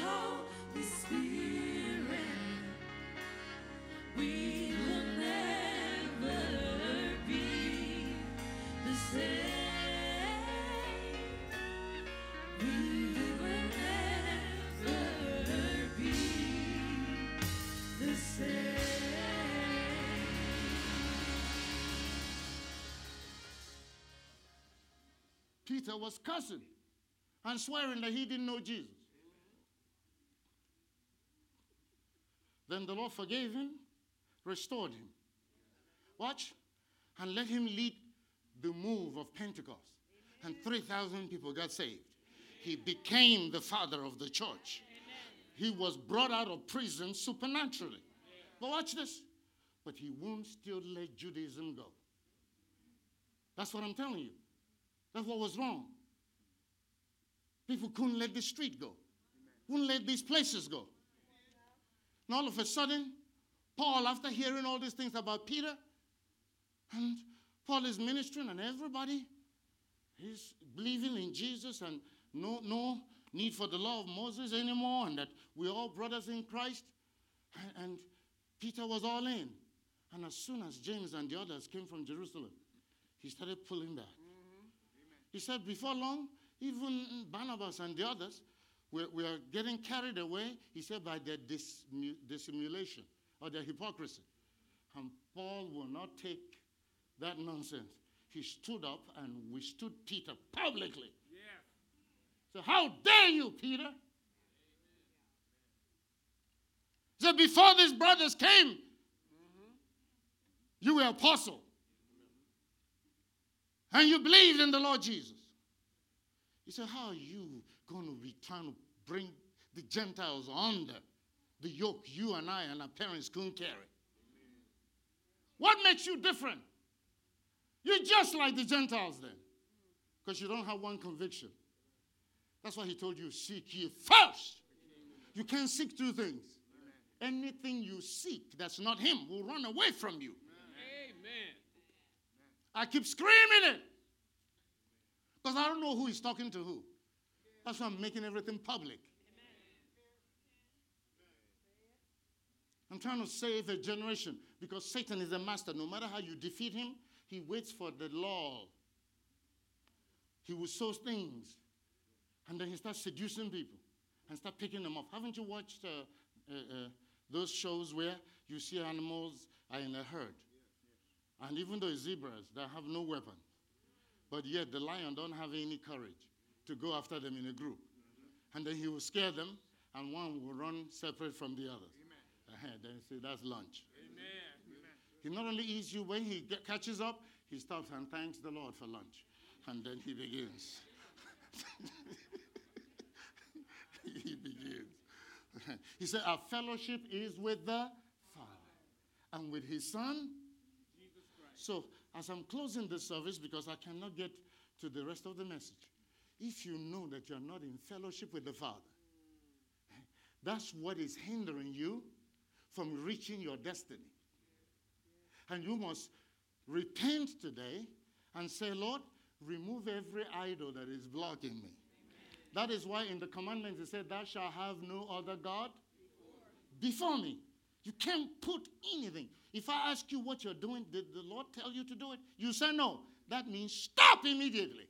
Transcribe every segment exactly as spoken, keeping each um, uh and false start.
Holy Spirit, we will never be the same. We will never be the same. Peter was cursing and swearing that he didn't know Jesus. Then the Lord forgave him, restored him. Watch, and let him lead the move of Pentecost. Amen. And three thousand people got saved. Amen. He became the father of the church. Amen. He was brought out of prison supernaturally. Amen. But watch this. But he won't still let Judaism go. That's what I'm telling you. That's what was wrong. People couldn't let the street go. Wouldn't let these places go. And all of a sudden, Paul, after hearing all these things about Peter, and Paul is ministering, and everybody is believing in Jesus, and no, no need for the law of Moses anymore, and that we're all brothers in Christ. And, and Peter was all in. And as soon as James and the others came from Jerusalem, he started pulling back. Mm-hmm. He said, before long, even Barnabas and the others, We're, we are getting carried away, he said, by their dis, dissimulation or their hypocrisy. And Paul will not take that nonsense. He stood up and withstood Peter publicly. Yeah. So how dare you, Peter? He said, before these brothers came, mm-hmm. you were apostle. Mm-hmm. And you believed in the Lord Jesus. He said, how are you going to be trying to bring the Gentiles under the yoke you and I and our parents couldn't carry? Amen. What makes you different? You're just like the Gentiles then, because you don't have one conviction. That's why he told you, seek ye first. You can't seek two things. Amen. Anything you seek that's not him will run away from you. Amen. I keep screaming it, because I don't know who he's talking to who. That's why I'm making everything public. Amen. I'm trying to save a generation, because Satan is a master. No matter how you defeat him, he waits for the law. He will sow things, and then he starts seducing people and start picking them up. Haven't you watched uh, uh, uh, those shows where you see animals are in a herd? Yes, yes. And even though zebras, they have no weapon, but yet the lion don't have any courage to go after them in a group. And then he will scare them, and one will run separate from the others. Uh-huh. Then he say, that's lunch. Amen. He not only eats you, when he get, catches up, he stops and thanks the Lord for lunch. And then he begins. He begins. He said, our fellowship is with the Father and with his Son. Jesus Christ. So as I'm closing this service, because I cannot get to the rest of the message, if you know that you're not in fellowship with the Father, that's what is hindering you from reaching your destiny. And you must repent today and say, Lord, remove every idol that is blocking me. Amen. That is why in the commandments it said, thou shalt have no other God before. before me. You can't put anything. If I ask you what you're doing, did the Lord tell you to do it? You say no. That means stop immediately.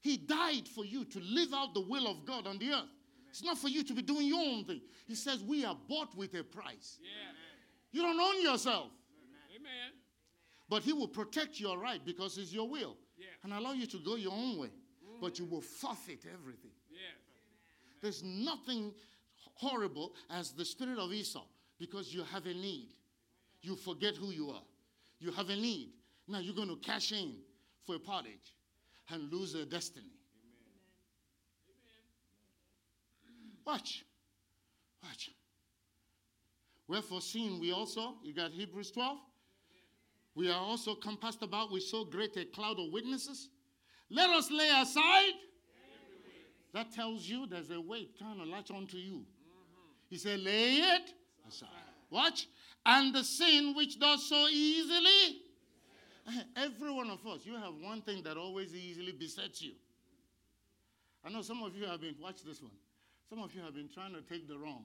He died for you to live out the will of God on the earth. Amen. It's not for you to be doing your own thing. He says we are bought with a price. Yeah. You don't own yourself. Amen. But he will protect your right, because it's your will. Yeah. And allow you to go your own way. Mm. But you will forfeit everything. Yeah. There's nothing horrible as the spirit of Esau, because you have a need. You forget who you are. You have a need. Now you're going to cash in for a pottage and lose their destiny. Amen. Watch. Watch. Wherefore, seeing we also, you got Hebrews twelve, we are also compassed about with so great a cloud of witnesses. Let us lay aside. That tells you there's a weight trying to latch onto you. He said, lay it aside. Watch. And the sin which does so easily. Every one of us, you have one thing that always easily besets you. I know some of you have been, watch this one. Some of you have been trying to take the wrong,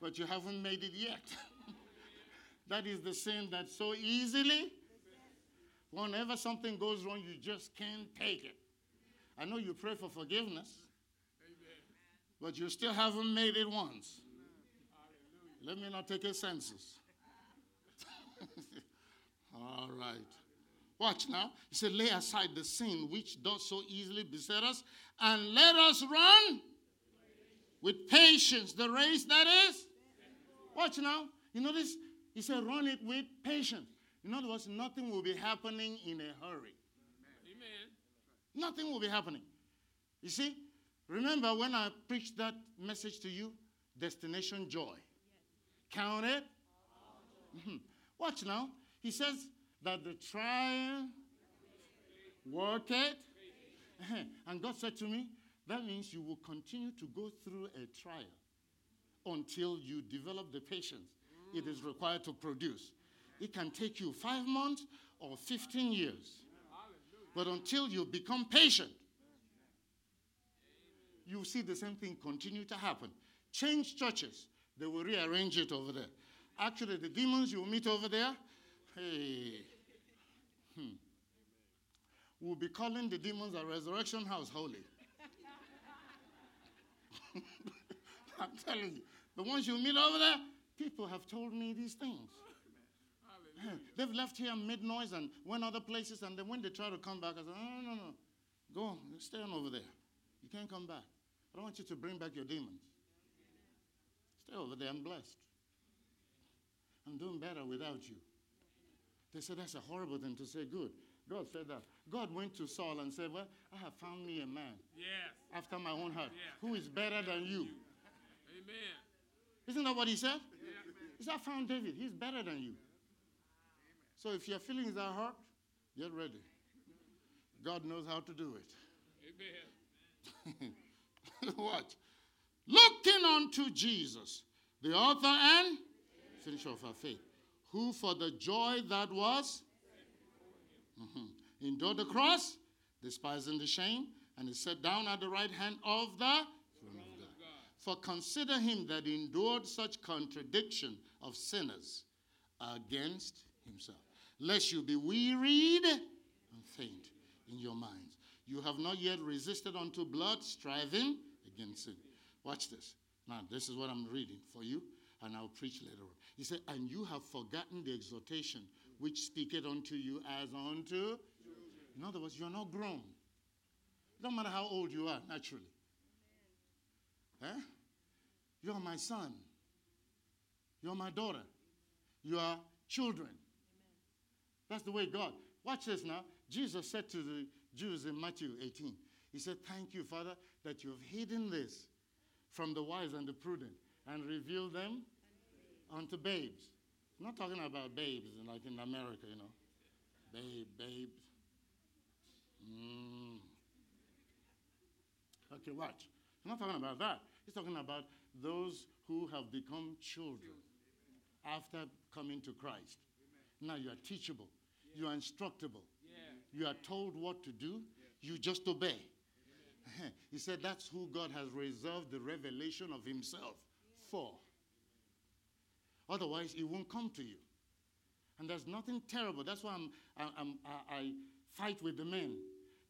but you haven't made it yet. That is the sin that so easily, whenever something goes wrong, you just can't take it. I know you pray for forgiveness, but you still haven't made it once. Let me not take a census. All right. Watch now. He said, lay aside the sin which does so easily beset us, and let us run with patience the race that is. Watch now. You notice, he said, run it with patience. In other words, nothing will be happening in a hurry. Amen. Nothing will be happening. You see, remember when I preached that message to you, destination joy. Count it. Mm-hmm. Watch now. He says that the trial worked it. And God said to me, that means you will continue to go through a trial until you develop the patience it is required to produce. It can take you five months or fifteen years. But until you become patient, you see the same thing continue to happen. Change churches. They will rearrange it over there. Actually, the demons you will meet over there, hey, hmm. we'll be calling the demons at Resurrection House holy. I'm telling you, the ones you meet over there, people have told me these things. They've left here and made noise and went other places, and then when they try to come back, I said, no, no, no, no. Go on, stay on over there. You can't come back. I don't want you to bring back your demons. Stay over there, I'm blessed. I'm doing better without you. They said, that's a horrible thing to say. Good. God said that. God went to Saul and said, well, I have found me a man yes. after my own heart yes. who is better than you. Amen. Isn't that what he said? Yeah. He said, I found David. He's better than you. So if your feelings are hurt, get ready. God knows how to do it. Amen. What? Looking unto Jesus, the author and finisher of our faith, who for the joy that was mm-hmm. endured the cross, despising the shame, and is set down at the right hand of the throne of God. For consider him that endured such contradiction of sinners against himself, lest you be wearied and faint in your minds. You have not yet resisted unto blood, striving against sin. Watch this. Now, this is what I'm reading for you, and I'll preach later on. He said, and you have forgotten the exhortation which speaketh unto you as unto. In other words, you're not grown. It don't matter how old you are, naturally. Eh? You are my son. You are my daughter. You are children. That's the way God. Watch this now. Jesus said to the Jews in Matthew eighteen, he said, thank you, Father, that you have hidden this from the wise and the prudent and revealed them unto babes. I'm not talking about babes like in America, you know. Babe, babes. Mm. Okay, watch. I'm not talking about that. He's talking about those who have become children after coming to Christ. Now you are teachable. Yeah. You are instructable. Yeah. You are told what to do. Yeah. You just obey. Yeah. He said that's who God has reserved the revelation of himself yeah. for. Otherwise, it won't come to you. And there's nothing terrible. That's why I'm, I, I'm, I, I fight with the men.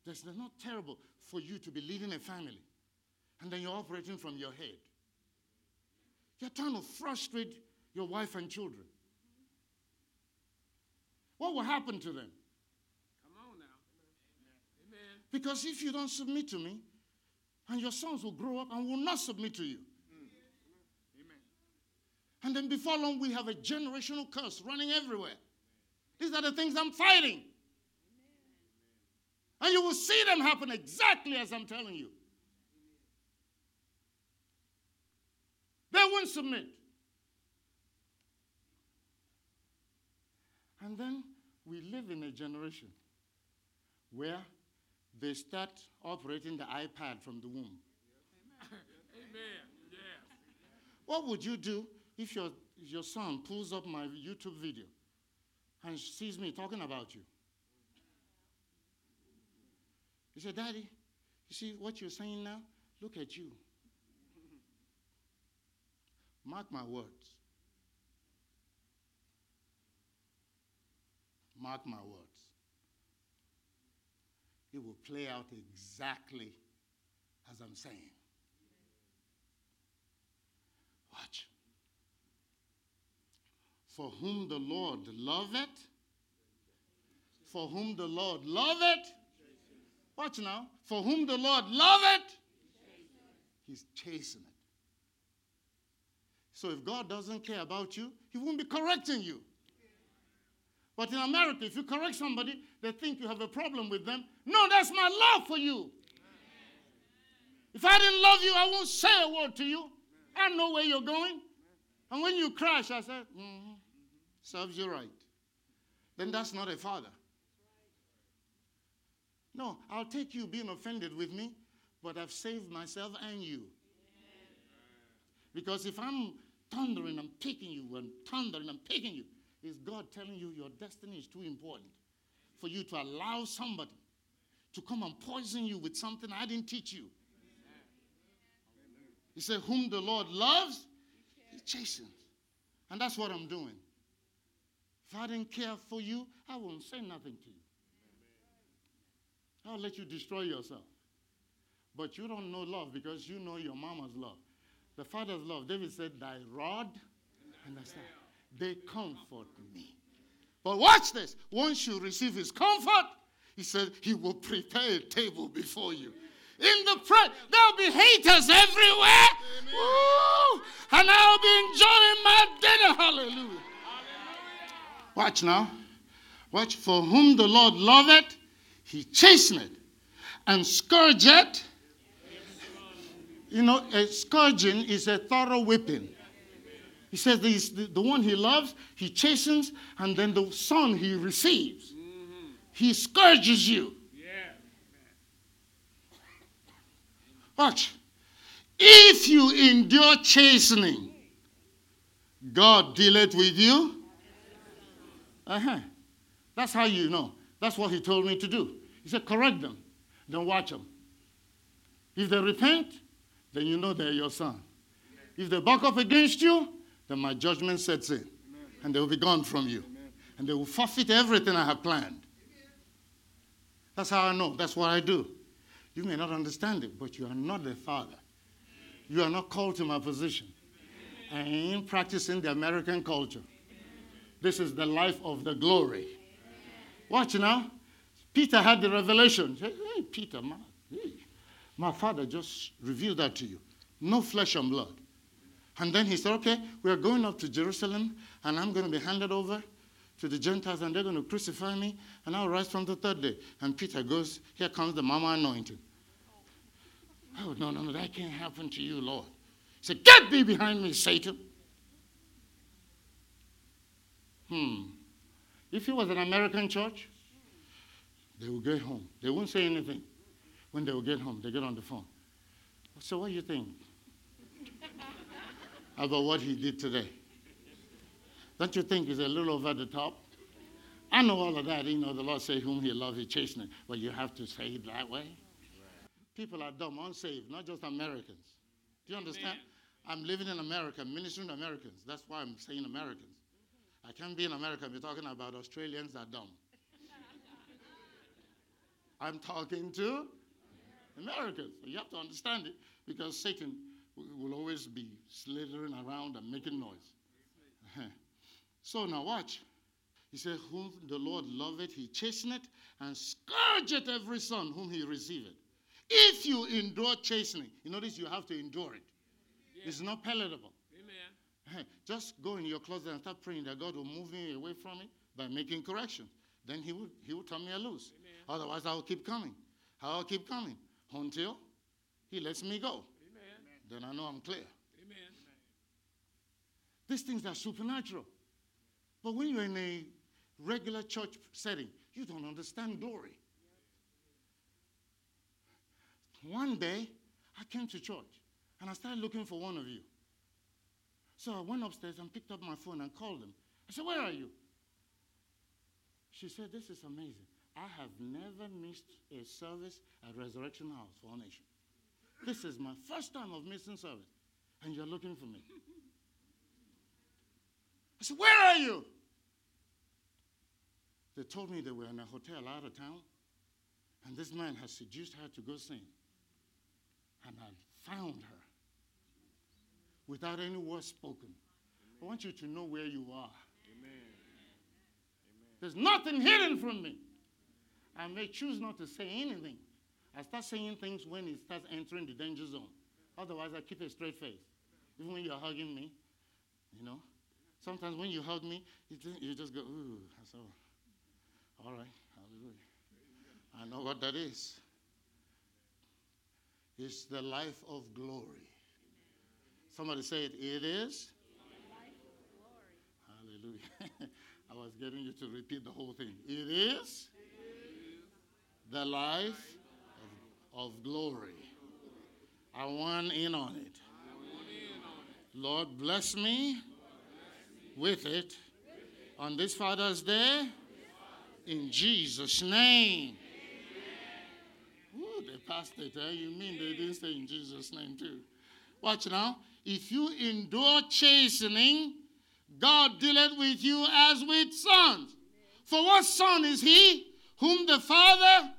There's not terrible for you to be leading a family. And then you're operating from your head. You're trying to frustrate your wife and children. What will happen to them? Come on now. Amen. Because if you don't submit to me, and your sons will grow up and will not submit to you. Mm. Amen. And then before long, we have a generational curse running everywhere. These are the things I'm fighting. Amen. And you will see them happen exactly as I'm telling you. They won't submit. And then we live in a generation where they start operating the iPad from the womb. Amen. Amen. Yes. What would you do if your, your son pulls up my YouTube video and sees me talking about you? He said, Daddy, You see what you're saying now? Look at you. Mark my words. Mark my words. It will play out exactly as I'm saying. Watch. For whom the Lord loveth, for whom the Lord loveth, watch now, for whom the Lord loveth, he's chastening. So if God doesn't care about you, he won't be correcting you. But in America, if you correct somebody, they think you have a problem with them. No, that's my love for you. Amen. If I didn't love you, I won't say a word to you. Amen. I know where you're going. Amen. And when you crash, I say, mm-hmm. Mm-hmm. Serves you right. Then that's not a father. No, I'll take you being offended with me, but I've saved myself and you. Amen. Because if I'm thundering, I'm picking you, and thundering, I'm picking you, is God telling you your destiny is too important for you to allow somebody to come and poison you with something I didn't teach you. Amen. He said, whom the Lord loves, he chastens. And that's what I'm doing. If I didn't care for you, I won't say nothing to you. I'll let you destroy yourself. But you don't know love because you know your mama's love. The father's love. David said, thy rod and thy staff, they comfort me. But watch this. Once you receive his comfort, he said he will prepare a table before you. In the presence, there'll be haters everywhere. Ooh, and I'll be enjoying my dinner. Hallelujah. Hallelujah. Watch now. Watch. For whom the Lord loveth, he chasteneth and scourgeth. You know, a scourging is a thorough whipping. He says the, the one he loves, he chastens, and then the son he receives. Mm-hmm. He scourges you. Yeah. Watch. If you endure chastening, God dealeth with you. Uh-huh. That's how you know. That's what he told me to do. He said, correct them. Then watch them. If they repent, then you know they're your son. If they buck up against you, then my judgment sets in. Amen. And they will be gone from you. Amen. And they will forfeit everything I have planned. Amen. That's how I know. That's what I do. You may not understand it, but you are not the father. You are not called to my position. Amen. I ain't practicing the American culture. Amen. This is the life of the glory. Amen. Watch now. Peter had the revelation. He said, hey, Peter, my, hey, my father just revealed that to you. No flesh and blood. And then he said, okay, we are going up to Jerusalem, and I'm going to be handed over to the Gentiles, and they're going to crucify me, and I'll rise from the third day. And Peter goes, here comes the mama anointing. Oh, no, no, no, that can't happen to you, Lord. He said, get thee behind me, Satan. Hmm. If it was an American church, they would get home. They wouldn't say anything. When they would get home, they get on the phone. So what do you think about what he did today? Don't you think he's a little over the top? I know all of that. You know, the Lord say whom he loves, he chasteneth. But you have to say it that way. Right. People are dumb, unsaved, not just Americans. Do you understand? Amen. I'm living in America, ministering to Americans. That's why I'm saying Americans. I can't be in America and be talking about Australians that are dumb. I'm talking to Americans. You have to understand it because Satan will always be slithering around and making noise. So now watch. He said, whom the Lord loveth, he chasteneth and scourgeth every son whom he receiveth. If you endure chastening, you notice you have to endure it. Yeah. It's not palatable. Amen. Just go in your closet and start praying that God will move me away from it by making correction. Then he will, he will turn me loose. Amen. Otherwise, I will keep coming. I will keep coming until he lets me go. Then I know I'm clear. Amen. These things are supernatural. But when you're in a regular church setting, you don't understand glory. One day, I came to church, and I started looking for one of you. So I went upstairs and picked up my phone and called them. I said, where are you? She said, this is amazing. I have never missed a service at Resurrection House for All Nations. This is my first time of missing service, and you're looking for me. I said, where are you? They told me they were in a hotel out of town, and this man had seduced her to go sing. And I found her without any word spoken. Amen. I want you to know where you are. Amen. Amen. There's nothing hidden from me. I may choose not to say anything. I start saying things when it starts entering the danger zone. Otherwise, I keep a straight face. Even when you're hugging me, you know. Sometimes when you hug me, you just go, ooh. So, all right, hallelujah. I know what that is. It's the life of glory. Somebody say it. It is? The life of glory. Hallelujah. I was getting you to repeat the whole thing. It is? It is. The life of, of glory. I want in on it. I want in on it. Lord, bless me. With it on this Father's Day in Jesus' name. Ooh, they passed it. Huh? You mean they didn't say in Jesus' name too? Watch now. If you endure chastening, God dealeth with you as with sons. For what son is he whom the Father?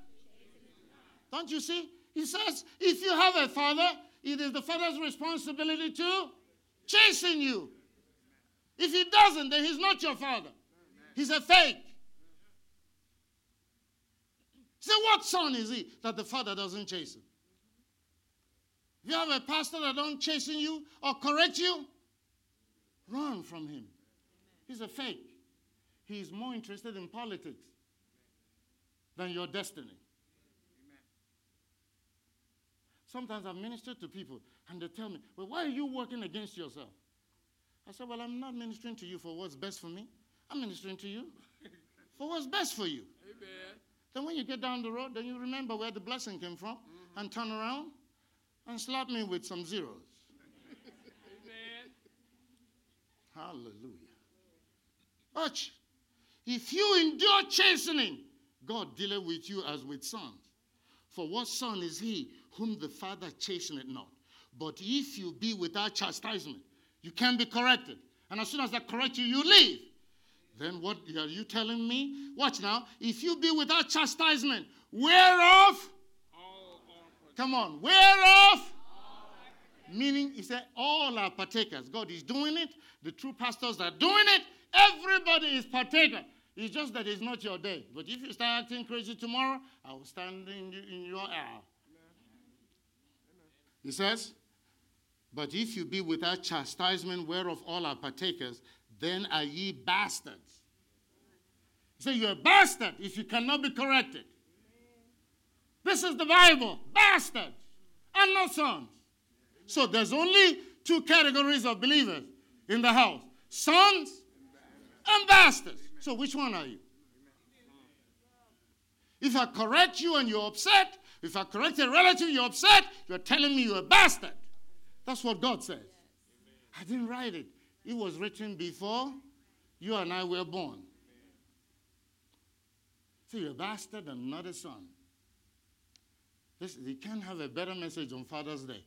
Don't you see? He says, if you have a father, it is the father's responsibility to chasten you. If he doesn't, then he's not your father. He's a fake. So what son is he that the father doesn't chasten? If you have a pastor that don't chasten you or correct you, run from him. He's a fake. He's more interested in politics than your destiny. Sometimes I've ministered to people and they tell me, well, why are you working against yourself? I said, well, I'm not ministering to you for what's best for me. I'm ministering to you for what's best for you. Amen. Then when you get down the road, then you remember where the blessing came from mm-hmm. and turn around and slap me with some zeros. Amen. Hallelujah. Watch. If you endure chastening, God dealeth with you as with sons. For what son is he whom the Father chasteneth not? But if you be without chastisement, you can be corrected. And as soon as I correct you, you leave. Then what are you telling me? Watch now. If you be without chastisement, whereof? All are Come on. Whereof? Meaning, he said, all are partakers. God is doing it. The true pastors are doing it. Everybody is partaker. It's just that it's not your day. But if you start acting crazy tomorrow, I will stand in, you, in your hour. He says, but if you be without chastisement, whereof all are partakers, then are ye bastards. He said, you're a bastard if you cannot be corrected. This is the Bible. Bastards and not sons. So there's only two categories of believers in the house. Sons and bastards. So which one are you? If I correct you and you're upset, if I correct a relative, you're upset, you're telling me you're a bastard. That's what God says. Yes. I didn't write it. It was written before you and I were born. Amen. So you're a bastard and not a son. This, you can't have a better message on Father's Day.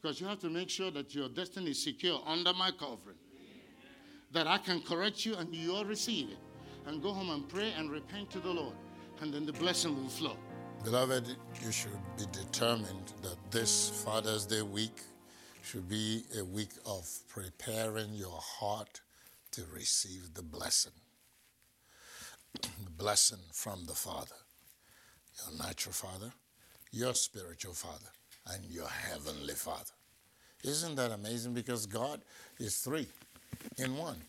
Because you have to make sure that your destiny is secure under my covering. Amen. That I can correct you and you'll receive it. And go home and pray and repent to the Lord. And then the blessing will flow. Beloved, you should be determined that this Father's Day week should be a week of preparing your heart to receive the blessing. The blessing from the Father, your natural Father, your spiritual Father, and your heavenly Father. Isn't that amazing? Because God is three in one.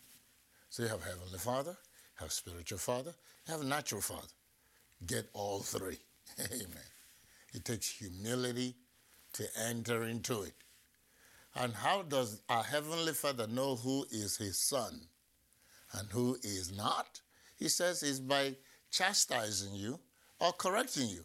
So you have heavenly Father, have spiritual Father, have natural Father. Get all three. Amen. It takes humility to enter into it. And how does our Heavenly Father know who is his son and who is not? He says it's by chastising you or correcting you.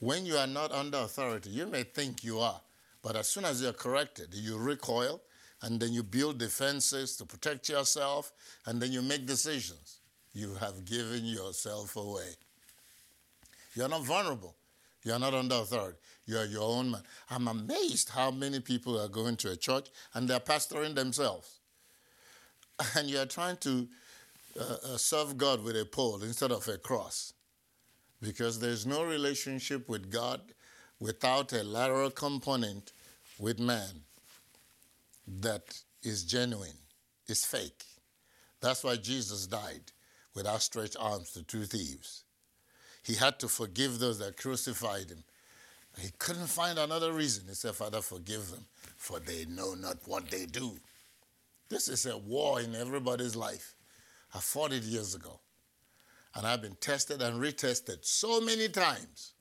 When you are not under authority, you may think you are, but as soon as you're corrected, you recoil, and then you build defenses to protect yourself, and then you make decisions. you have given yourself away. You're not vulnerable. You're not under authority. You're your own man. I'm amazed how many people are going to a church and they're pastoring themselves. And you're trying to uh, serve God with a pole instead of a cross. Because there's no relationship with God without a lateral component with man that is genuine, is fake. That's why Jesus died with outstretched arms to two thieves. He had to forgive those that crucified him. He couldn't find another reason. He said, Father, forgive them, for they know not what they do. This is a war in everybody's life. I fought it years ago. And I've been tested and retested so many times.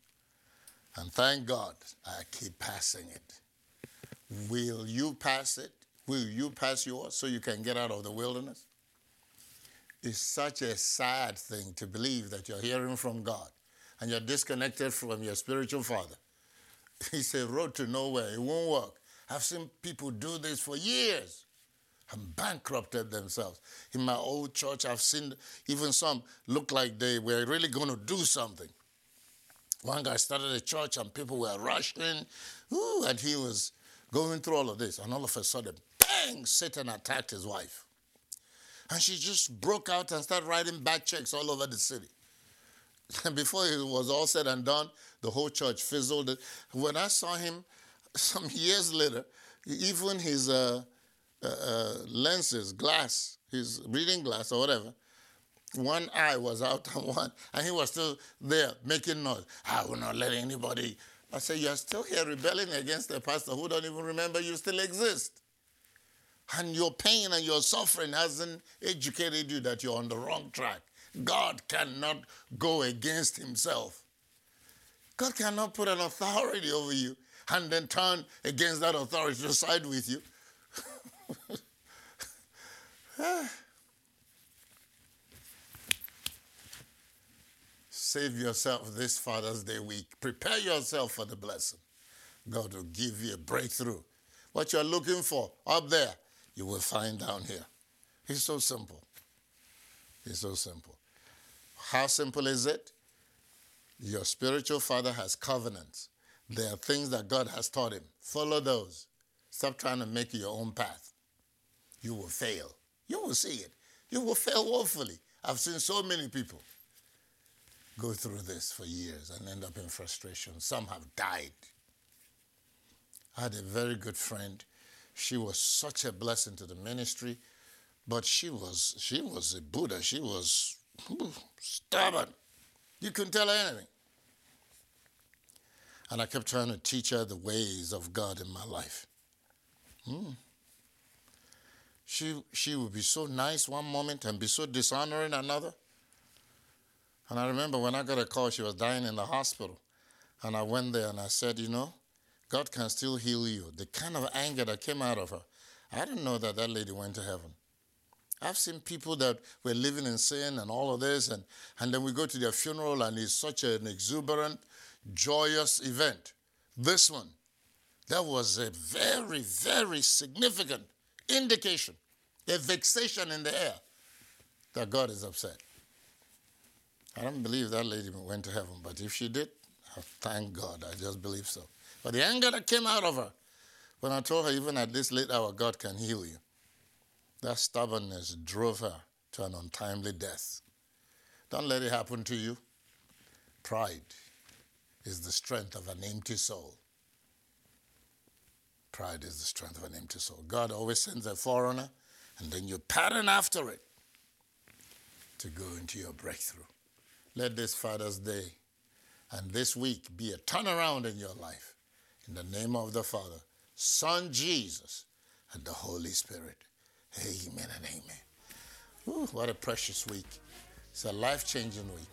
And thank God, I keep passing it. Will you pass it? Will you pass yours so you can get out of the wilderness? It's such a sad thing to believe that you're hearing from God and you're disconnected from your spiritual father. It's a road to nowhere. It won't work. I've seen people do this for years and bankrupted themselves. In my old church, I've seen even some look like they were really going to do something. One guy started a church and people were rushing. Ooh, and he was going through all of this. And all of a sudden, bang, Satan attacked his wife. And she just broke out and started writing bad checks all over the city. And before it was all said and done, the whole church fizzled. When I saw him some years later, even his uh, uh, uh, lenses, glass, his reading glass or whatever, one eye was out and one, and he was still there making noise. I will not let anybody. I said, you're still here rebelling against a pastor who don't even remember you still exist. And your pain and your suffering hasn't educated you that you're on the wrong track. God cannot go against himself. God cannot put an authority over you and then turn against that authority to side with you. Save yourself this Father's Day week. Prepare yourself for the blessing. God will give you a breakthrough. What you're looking for up there, you will find down here. It's so simple. It's so simple. How simple is it? Your spiritual father has covenants. There are things that God has taught him. Follow those. Stop trying to make your own path. You will fail. You will see it. You will fail woefully. I've seen so many people go through this for years and end up in frustration. Some have died. I had a very good friend. She was such a blessing to the ministry, but she was she was a Buddha. She was stubborn. You couldn't tell her anything. And I kept trying to teach her the ways of God in my life. Hmm. She, she would be so nice one moment and be so dishonoring another. And I remember when I got a call, she was dying in the hospital. And I went there and I said, you know, God can still heal you. The kind of anger that came out of her. I didn't know that that lady went to heaven. I've seen people that were living in sin and all of this, and, and then we go to their funeral, and it's such an exuberant, joyous event. This one, that was a very, very significant indication, a vexation in the air that God is upset. I don't believe that lady went to heaven, but if she did, I thank God. I just believe so. But the anger that came out of her, when I told her, even at this late hour, God can heal you, that stubbornness drove her to an untimely death. Don't let it happen to you. Pride is the strength of an empty soul. Pride is the strength of an empty soul. God always sends a foreigner, and then you pattern after it to go into your breakthrough. Let this Father's Day and this week be a turnaround in your life. In the name of the Father, Son Jesus, and the Holy Spirit. Amen and amen. Ooh, what a precious week. It's a life-changing week.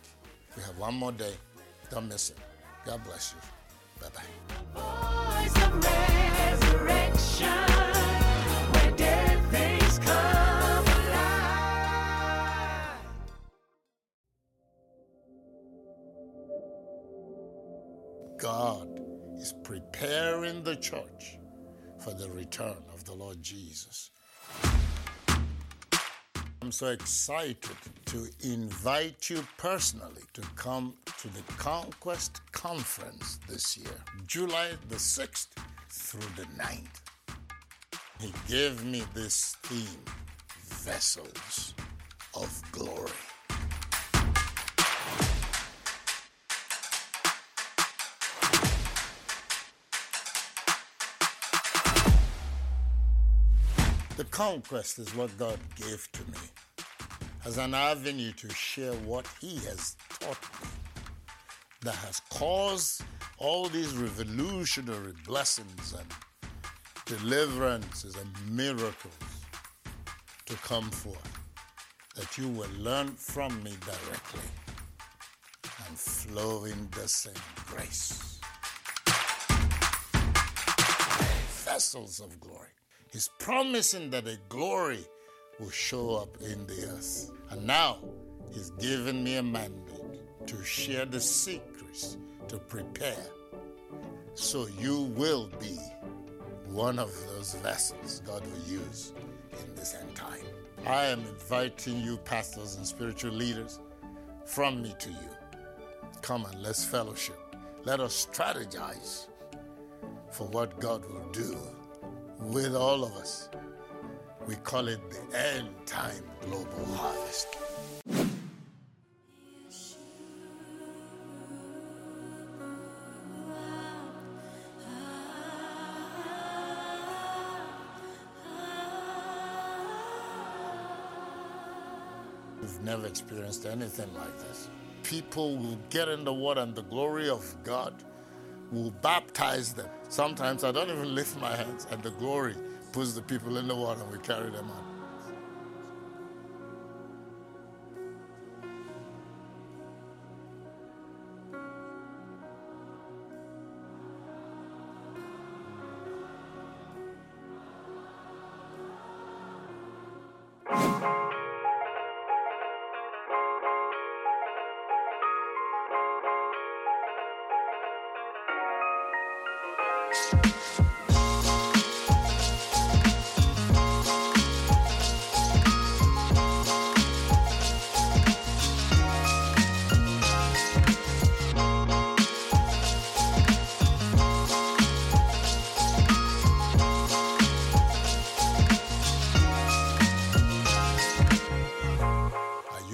We have one more day. Don't miss it. God bless you. Bye-bye. The voice of resurrection, where dead things come alive. God is preparing the church for the return of the Lord Jesus. I'm so excited to invite you personally to come to the Conquest Conference this year, July the sixth through the ninth. He gave me this theme, Vessels of Glory. The Conquest is what God gave to me as an avenue to share what He has taught me that has caused all these revolutionary blessings and deliverances and miracles to come forth, that you will learn from me directly and flow in the same grace. Vessels of Glory. He's promising that a glory will show up in the earth. And now He's given me a mandate to share the secrets to prepare. So you will be one of those vessels God will use in this end time. I am inviting you, pastors and spiritual leaders, from me to you. Come and let's fellowship. Let us strategize for what God will do with all of us. We call it the End Time Global Harvest. We've never experienced anything like this. People will get in the water and the glory of God will baptize them. Sometimes I don't even lift my hands, and the glory puts the people in the water and we carry them out.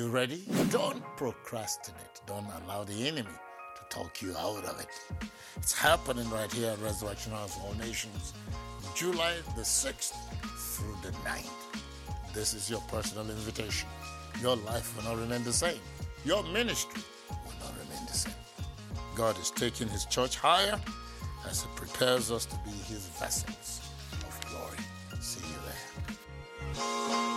Ready? Don't procrastinate. Don't allow the enemy to talk you out of it. It's happening right here at Resurrection House of All Nations, July the sixth through the ninth. This is your personal invitation. Your life will not remain the same. Your ministry will not remain the same. God is taking His church higher as He prepares us to be His vessels of glory. See you there.